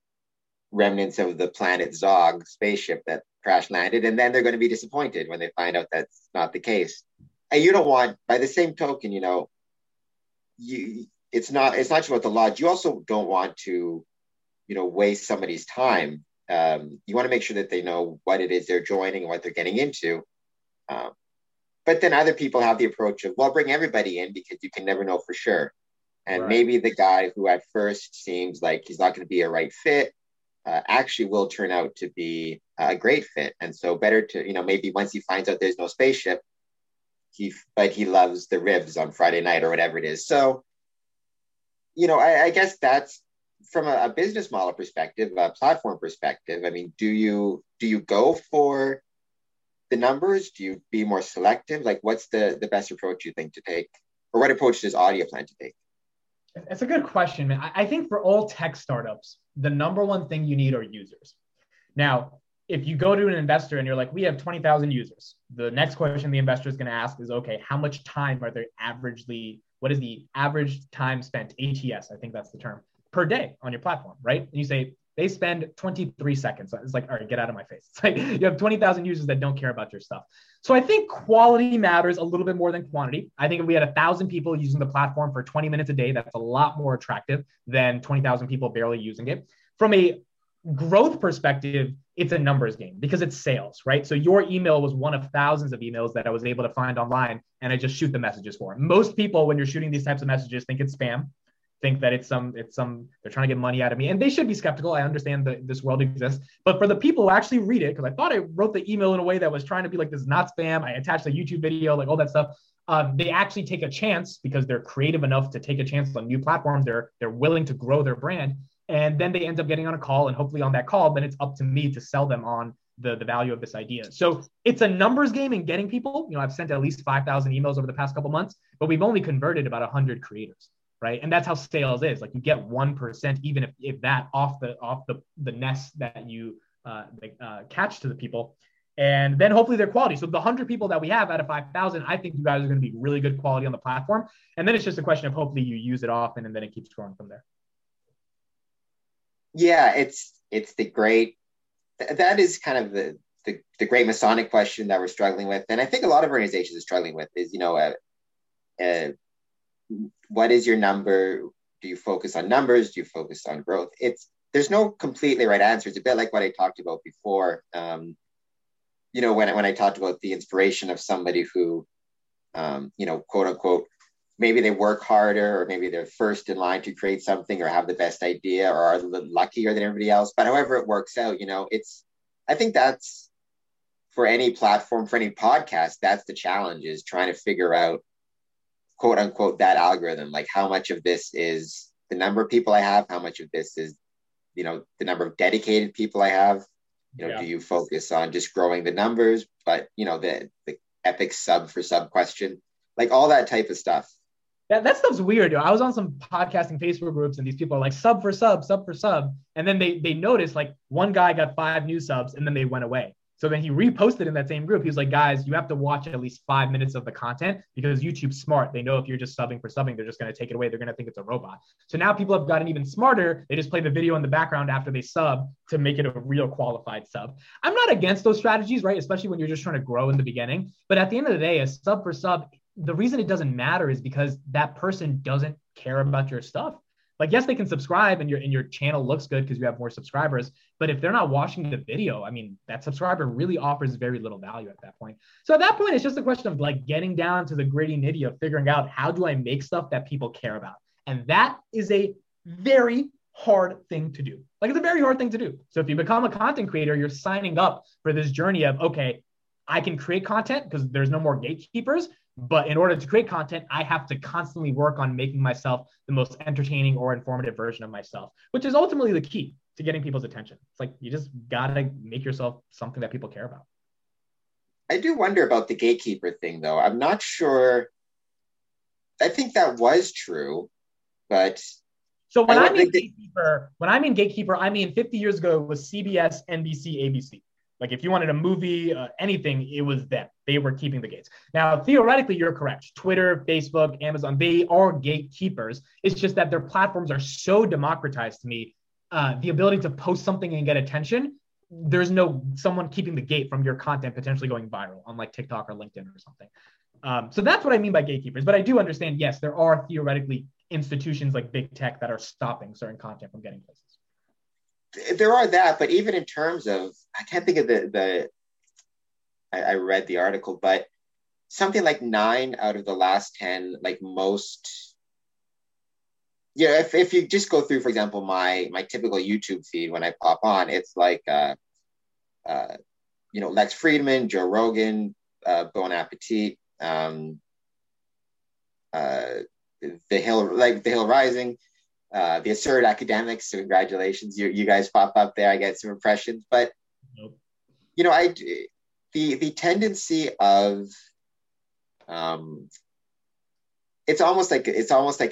remnants of the planet Zog spaceship that crash landed. And then they're going to be disappointed when they find out that's not the case. And you don't want, by the same token, you know, it's not just about the lodge. You also don't want to, you know, waste somebody's time. You want to make sure that they know what it is they're joining and what they're getting into. But then other people have the approach of, well, bring everybody in because you can never know for sure. And Maybe the guy who at first seems like he's not going to be a right fit actually will turn out to be a great fit. And so better to, you know, maybe once he finds out there's no spaceship, but he loves the ribs on Friday night or whatever it is. So, you know, I guess that's from a business model perspective, a platform perspective. I mean, do you go for the numbers? Do you be more selective? Like, what's the best approach you think to take, or what approach does Audea plan to take? That's a good question, man. I think for all tech startups, the number one thing you need are users. Now, if you go to an investor and you're like, we have 20,000 users, the next question the investor is going to ask is, okay, how much time are they averagely, what is the average time spent, ATS, I think that's the term, per day on your platform, right? And you say, they spend 23 seconds. It's like, all right, get out of my face. It's like, you have 20,000 users that don't care about your stuff. So I think quality matters a little bit more than quantity. I think if we had 1,000 people using the platform for 20 minutes a day, that's a lot more attractive than 20,000 people barely using it. From a growth perspective, it's a numbers game because it's sales, right? So your email was one of thousands of emails that I was able to find online, and I just shoot the messages for it. Most people, when you're shooting these types of messages, think it's spam, think that it's some, they're trying to get money out of me, and they should be skeptical. I understand that this world exists, but for the people who actually read it, because I thought I wrote the email in a way that was trying to be like, this is not spam. I attached a YouTube video, like all that stuff. They actually take a chance because they're creative enough to take a chance on new platforms. They're willing to grow their brand. And then they end up getting on a call, and hopefully on that call, then it's up to me to sell them on the value of this idea. So it's a numbers game in getting people. You know, I've sent at least 5,000 emails over the past couple months, but we've only converted about 100 creators, right? And that's how sales is. Like, you get 1%, even if that off the nest that you catch to the people, and then hopefully their quality. So the 100 people that we have out of 5,000, I think you guys are going to be really good quality on the platform. And then it's just a question of hopefully you use it often, and then it keeps growing from there. Yeah, it's the great, that is kind of the great Masonic question that we're struggling with. And I think a lot of organizations are struggling with is, you know, what is your number? Do you focus on numbers? Do you focus on growth? There's no completely right answer. It's a bit like what I talked about before. You know, when I talked about the inspiration of somebody who, you know, quote unquote, maybe they work harder, or maybe they're first in line to create something, or have the best idea, or are luckier than everybody else. But however it works out, you know, I think that's for any platform, for any podcast, that's the challenge, is trying to figure out, quote unquote, that algorithm. Like, how much of this is the number of people I have? How much of this is, you know, the number of dedicated people I have? You know, yeah. Do you focus on just growing the numbers? But, you know, the epic sub for sub question, like all that type of stuff. That stuff's weird, yo. I was on some podcasting Facebook groups, and these people are like, sub for sub. And then they noticed, like, one guy got 5 new subs, and then they went away. So then he reposted in that same group. He was like, guys, you have to watch at least 5 minutes of the content, because YouTube's smart. They know if you're just subbing for subbing, they're just going to take it away. They're going to think it's a robot. So now people have gotten even smarter. They just play the video in the background after they sub to make it a real qualified sub. I'm not against those strategies, right? Especially when you're just trying to grow in the beginning. But at the end of the day, a sub for sub, the reason it doesn't matter is because that person doesn't care about your stuff. Like, yes, they can subscribe, and your channel looks good because you have more subscribers, but if they're not watching the video, I mean, that subscriber really offers very little value at that point. So at that point, it's just a question of, like, getting down to the gritty nitty of figuring out, how do I make stuff that people care about? And that is a very hard thing to do. Like, it's a very hard thing to do. So if you become a content creator, you're signing up for this journey of, okay, I can create content because there's no more gatekeepers. But in order to create content, I have to constantly work on making myself the most entertaining or informative version of myself, which is ultimately the key to getting people's attention. It's like, you just gotta make yourself something that people care about. I do wonder about the gatekeeper thing, though. I'm not sure. I think that was true, but... So when I mean gatekeeper, I mean 50 years ago it was CBS, NBC, ABC. Like, if you wanted a movie, anything, it was them. They were keeping the gates. Now, theoretically, you're correct. Twitter, Facebook, Amazon, they are gatekeepers. It's just that their platforms are so democratized to me. The ability to post something and get attention, there's no someone keeping the gate from your content potentially going viral on, like, TikTok or LinkedIn or something. So that's what I mean by gatekeepers. But I do understand, yes, there are theoretically institutions like big tech that are stopping certain content from getting places. There are that, but even in terms of, I can't think of I read the article, but something like 9 out of the last 10, like most yeah, if you just go through, for example, my typical YouTube feed when I pop on, it's like, Lex Friedman, Joe Rogan, Bon Appetit, The Hill Rising, The Absurd Academics. So congratulations, you guys pop up there. I get some impressions, but nope. The tendency of it's almost like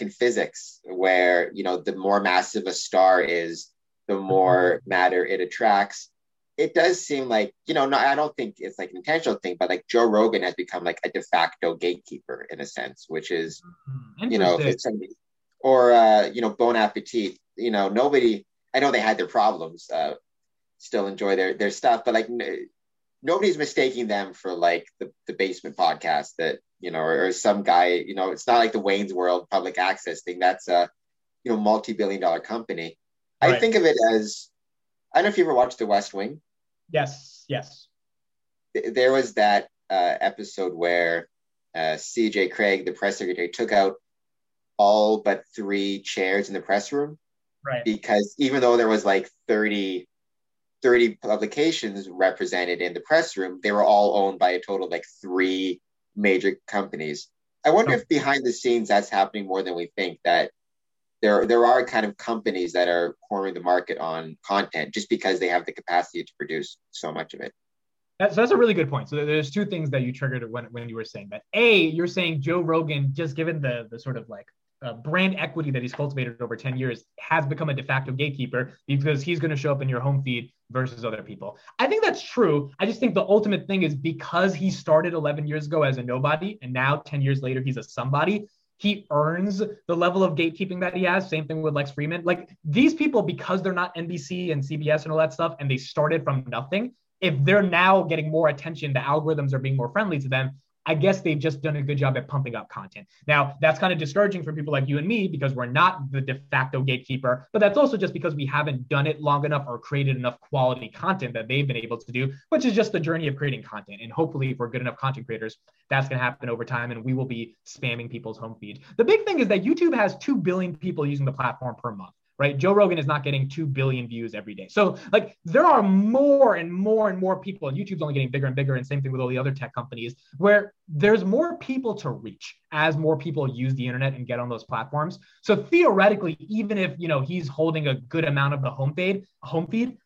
in physics where the more massive a star is, the more matter it attracts. It does seem like, I don't think it's like an intentional thing, but like Joe Rogan has become like a de facto gatekeeper in a sense, which is, if it's somebody, or, Bon Appetit, nobody, I know they had their problems, still enjoy their stuff, but like nobody's mistaking them for like the basement podcast that, or some guy, it's not like the Wayne's World public access thing. That's a, multi-billion-dollar company. Right. I think of it as, I don't know if you ever watched The West Wing. Yes. There was that episode where C.J. Craig, the press secretary, took out all but 3 chairs in the press room. Right. Because even though there was like 30 publications represented in the press room, they were all owned by a total of like 3 major companies. I wonder if behind the scenes that's happening more than we think, that there are kind of companies that are cornering the market on content just because they have the capacity to produce so much of it. That's a really good point. So there's 2 things that you triggered when you were saying that. A, you're saying Joe Rogan, just given the sort of like brand equity that he's cultivated over 10 years, has become a de facto gatekeeper because he's going to show up in your home feed versus other people. I think that's true. I just think the ultimate thing is because he started 11 years ago as a nobody, and now 10 years later, he's a somebody. He earns the level of gatekeeping that he has. Same thing with Lex Friedman. Like these people, because they're not NBC and CBS and all that stuff, and they started from nothing, if they're now getting more attention, the algorithms are being more friendly to them, I guess they've just done a good job at pumping up content. Now, that's kind of discouraging for people like you and me because we're not the de facto gatekeeper, but that's also just because we haven't done it long enough or created enough quality content that they've been able to do, which is just the journey of creating content. And hopefully if we're good enough content creators, that's going to happen over time and we will be spamming people's home feeds. The big thing is that YouTube has 2 billion people using the platform per month. Right? Joe Rogan is not getting 2 billion views every day. So like there are more and more and more people, and YouTube's only getting bigger and bigger, and same thing with all the other tech companies, where there's more people to reach as more people use the internet and get on those platforms. So theoretically, even if, he's holding a good amount of the home feed,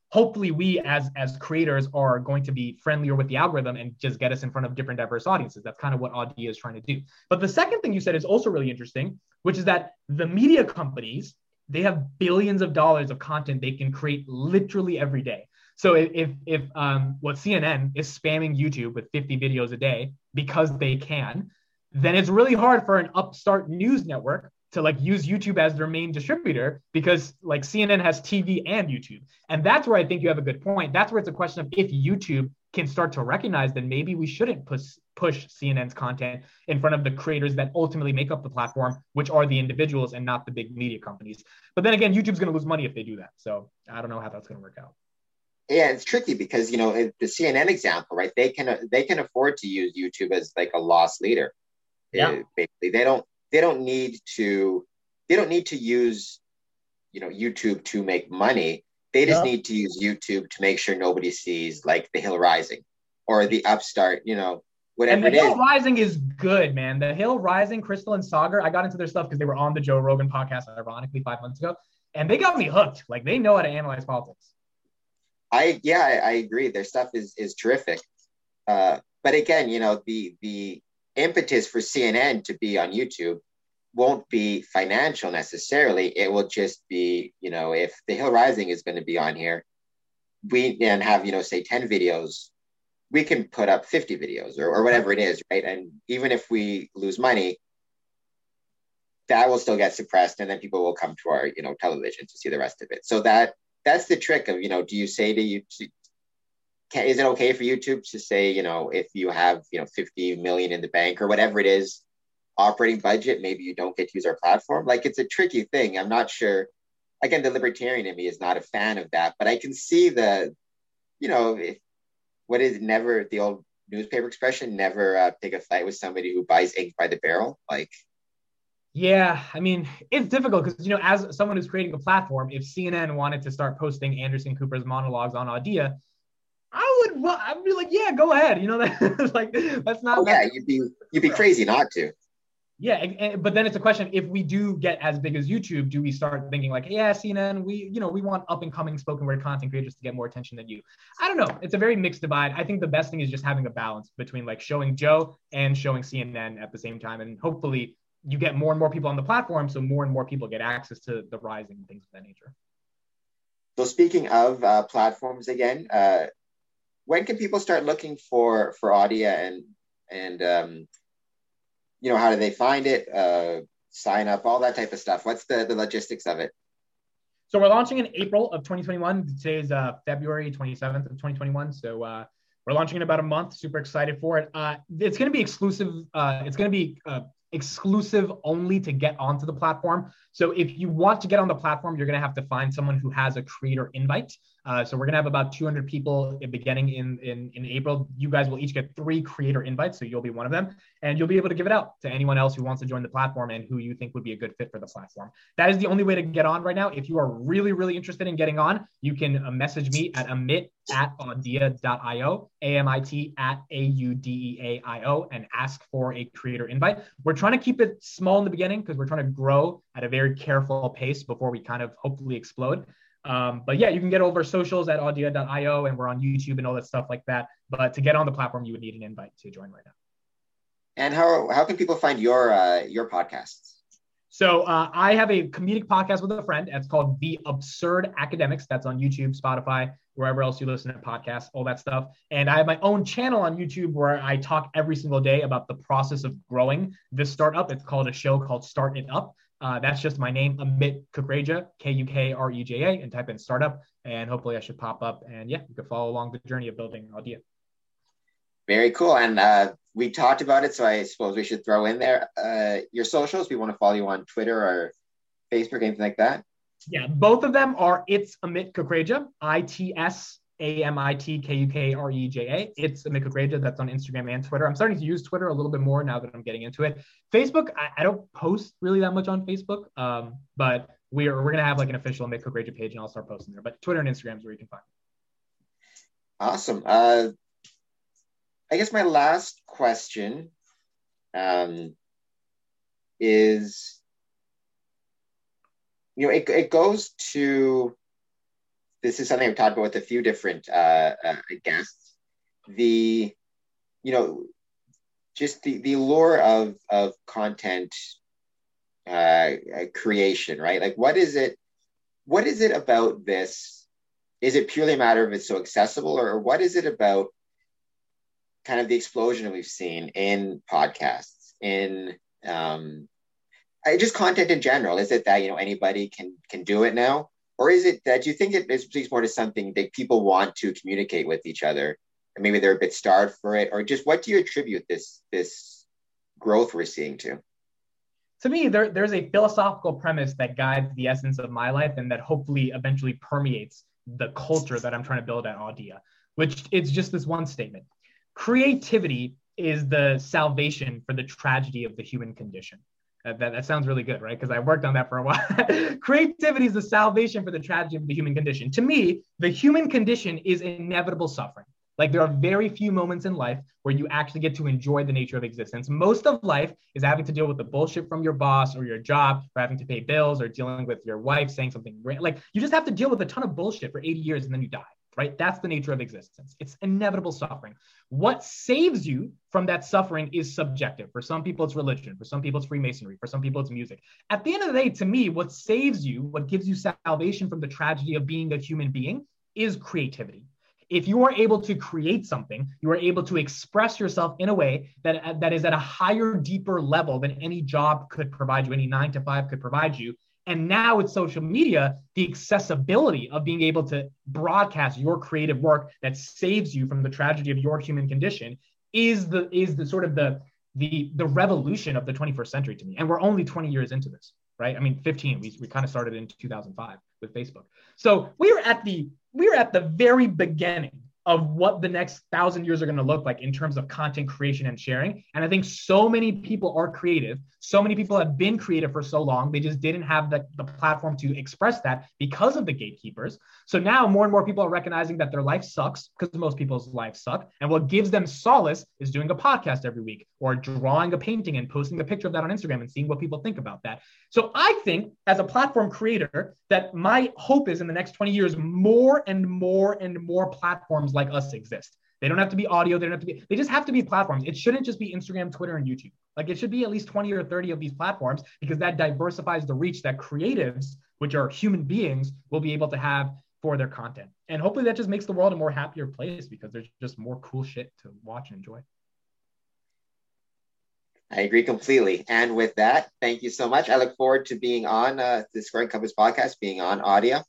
hopefully we as creators are going to be friendlier with the algorithm and just get us in front of different diverse audiences. That's kind of what Audea is trying to do. But the second thing you said is also really interesting, which is that the media companies, they have billions of dollars of content they can create literally every day. So if what CNN is spamming YouTube with 50 videos a day because they can, then it's really hard for an upstart news network to like use YouTube as their main distributor because like CNN has TV and YouTube. And that's where I think you have a good point. That's where it's a question of if YouTube can start to recognize that maybe we shouldn't push CNN's content in front of the creators that ultimately make up the platform, which are the individuals and not the big media companies. But then again, YouTube's going to lose money if they do that. So I don't know how that's going to work out. Yeah, it's tricky because, the CNN example, right? They can afford to use YouTube as like a loss leader. Yeah. Basically, they don't need to use, YouTube to make money. They just need to use YouTube to make sure nobody sees like The Hill Rising or The Upstart, whatever it is. And The Hill Rising is good, man. The Hill Rising, Crystal and Sagar, I got into their stuff because they were on the Joe Rogan podcast, ironically, 5 months ago. And they got me hooked. Like they know how to analyze politics. I agree. Their stuff is terrific. But again, the impetus for CNN to be on YouTube won't be financial necessarily. It will just be, if The Hill Rising is going to be on here, we and have, say 10 videos, we can put up 50 videos or whatever it is, right? And even if we lose money, that will still get suppressed and then people will come to our, television to see the rest of it. So that's the trick of, do you say to YouTube, is it okay for YouTube to say, if you have, 50 million in the bank or whatever it is, operating budget, maybe you don't get to use our platform. Like it's a tricky thing. I'm not sure. Again, the libertarian in me is not a fan of that, but I can see the, what is never the old newspaper expression, never pick a fight with somebody who buys ink by the barrel. Like Yeah, I mean, it's difficult because, you know, as someone who's creating a platform, if CNN wanted to start posting Anderson Cooper's monologues on Audea, I'd be like, yeah, go ahead. You know, that's like, that's not. Oh, yeah, you'd be crazy not to. Yeah, but then it's a question, if we do get as big as YouTube, do we start thinking like, yeah, CNN, we want up and coming spoken word content creators to get more attention than you? I don't know. It's a very mixed divide. I think the best thing is just having a balance between like showing Joe and showing CNN at the same time. And hopefully you get more and more people on the platform, so more and more people get access to the rising and things of that nature. So speaking of platforms again, when can people start looking for Audea and you know, how do they find it, sign up, all that type of stuff? What's the logistics of it? So we're launching in April of 2021. Today is February 27th of 2021. So we're launching in about a month. Super excited for it. It's going to be exclusive. It's going to be exclusive only to get onto the platform. So if you want to get on the platform, you're going to have to find someone who has a creator invite. So we're going to have about 200 people beginning in April. You guys will each get 3 creator invites. So you'll be one of them, and you'll be able to give it out to anyone else who wants to join the platform and who you think would be a good fit for the platform. That is the only way to get on right now. If you are really, really interested in getting on, you can message me at amit@audea.io, amit@audeaio, and ask for a creator invite. We're trying to keep it small in the beginning because we're trying to grow at a very careful pace before we kind of hopefully explode. But yeah, you can get over socials at audea.io, and we're on YouTube and all that stuff like that. But to get on the platform, you would need an invite to join right now. And how can people find your podcasts? So I have a comedic podcast with a friend. It's called The Absurd Academics. That's on YouTube, Spotify, wherever else you listen to podcasts, all that stuff. And I have my own channel on YouTube where I talk every single day about the process of growing this startup. It's called Start It Up. That's just my name, Amit Kukreja, Kukreja, and type in startup, and hopefully I should pop up. And yeah, you can follow along the journey of building Audea. Very cool. And we talked about it, so I suppose we should throw in there your socials. We want to follow you on Twitter or Facebook, anything like that. Yeah, both of them are It's Amit Kukreja, ITS AMIT Kukreja. It's Amit Kukreja. That's on Instagram and Twitter. I'm starting to use Twitter a little bit more now that I'm getting into it. Facebook, I don't post really that much on Facebook, but we're going to have like an official Amit Kukreja page, and I'll start posting there. But Twitter and Instagram is where you can find me. Awesome. I guess my last question is, you know, it goes to, this is something I've talked about with a few different guests. The allure of content creation, right? Like, what is it about this? Is it purely a matter of it's so accessible, or what is it about kind of the explosion that we've seen in podcasts, in just content in general? Is it that, you know, anybody can do it now? Or is it that you think it speaks more to something that people want to communicate with each other, and maybe they're a bit starved for it? Or just what do you attribute this growth we're seeing to? To me, there's a philosophical premise that guides the essence of my life, and that hopefully eventually permeates the culture that I'm trying to build at Audea, which it's just this one statement. Creativity is the salvation for the tragedy of the human condition. That sounds really good, right? Because I worked on that for a while. Creativity is the salvation for the tragedy of the human condition. To me, the human condition is inevitable suffering. Like, there are very few moments in life where you actually get to enjoy the nature of existence. Most of life is having to deal with the bullshit from your boss or your job, or having to pay bills, or dealing with your wife saying something. Like, you just have to deal with a ton of bullshit for 80 years and then you die, right? That's the nature of existence. It's inevitable suffering. What saves you from that suffering is subjective. For some people, it's religion. For some people, it's Freemasonry. For some people, it's music. At the end of the day, to me, what saves you, what gives you salvation from the tragedy of being a human being, is creativity. If you are able to create something, you are able to express yourself in a way that is at a higher, deeper level than any job could provide you, any 9-to-5 could provide you. And now with social media, the accessibility of being able to broadcast your creative work that saves you from the tragedy of your human condition is the sort of the revolution of the 21st century to me. And we're only 20 years into this, right? I mean, 15, we kind of started in 2005 with Facebook. So we are at the very beginning of what the next 1,000 years are going to look like in terms of content creation and sharing. And I think so many people are creative. So many people have been creative for so long. They just didn't have the platform to express that because of the gatekeepers. So now more and more people are recognizing that their life sucks, because most people's lives suck. And what gives them solace is doing a podcast every week or drawing a painting and posting a picture of that on Instagram and seeing what people think about that. So I think as a platform creator that my hope is in the next 20 years, more and more and more platforms like us exist. They don't have to be audio. They don't have to be, they just have to be platforms. It shouldn't just be Instagram, Twitter, and YouTube. Like it should be at least 20 or 30 of these platforms, because that diversifies the reach that creatives, which are human beings, will be able to have for their content. And hopefully that just makes the world a more happier place, because there's just more cool shit to watch and enjoy. I agree completely. And with that, thank you so much. I look forward to being on the Squaring Compass podcast, being on Audea.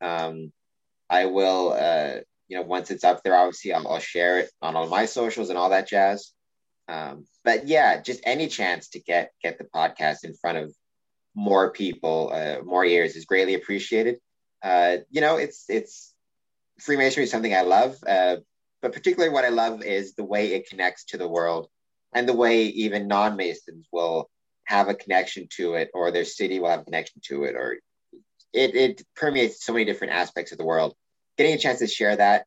I will... once it's up there, obviously, I'll share it on all my socials and all that jazz. But yeah, just any chance to get the podcast in front of more people, more ears is greatly appreciated. It's Freemasonry is something I love, but particularly what I love is the way it connects to the world, and the way even non-Masons will have a connection to it, or their city will have a connection to it, or it permeates so many different aspects of the world. Getting a chance to share that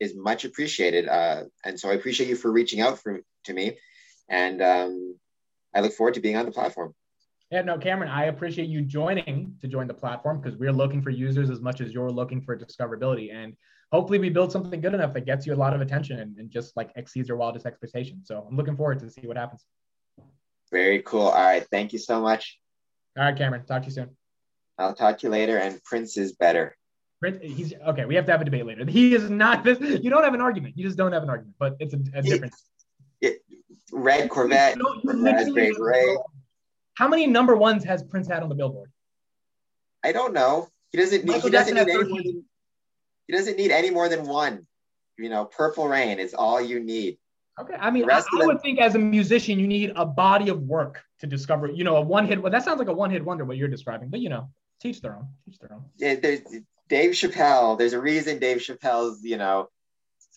is much appreciated. And so I appreciate you for reaching out to me. And I look forward to being on the platform. Yeah, no, Cameron, I appreciate you join the platform, because we're looking for users as much as you're looking for discoverability. And hopefully we build something good enough that gets you a lot of attention and just like exceeds your wildest expectations. So I'm looking forward to see what happens. Very cool. All right. Thank you so much. All right, Cameron. Talk to you soon. I'll talk to you later. And Prince is better. He's okay. We have to have a debate later. He is not this. You don't have an argument. You just don't have an argument. But it's a difference. Red Corvette. Raspberry Gray. How many number ones has Prince had on the Billboard? I don't know. He doesn't need any more than one. Purple Rain is all you need. Okay. I mean, I would think as a musician, you need a body of work to discover. A one-hit. Well, that sounds like a one-hit wonder what you're describing. But teach their own. Yeah, there's. Dave Chappelle, there's a reason Dave Chappelle's,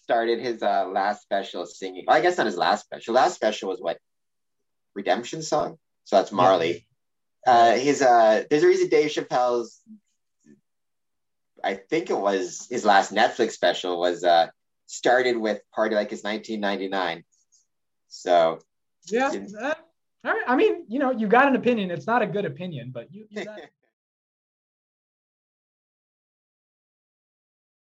started his last special singing. Well, I guess not his last special. Last special was what? Redemption Song? So that's Marley. Yeah. There's a reason Dave Chappelle's, I think it was his last Netflix special was started with Party Like It's 1999. So. Yeah. All right. I mean, you got an opinion. It's not a good opinion, but you got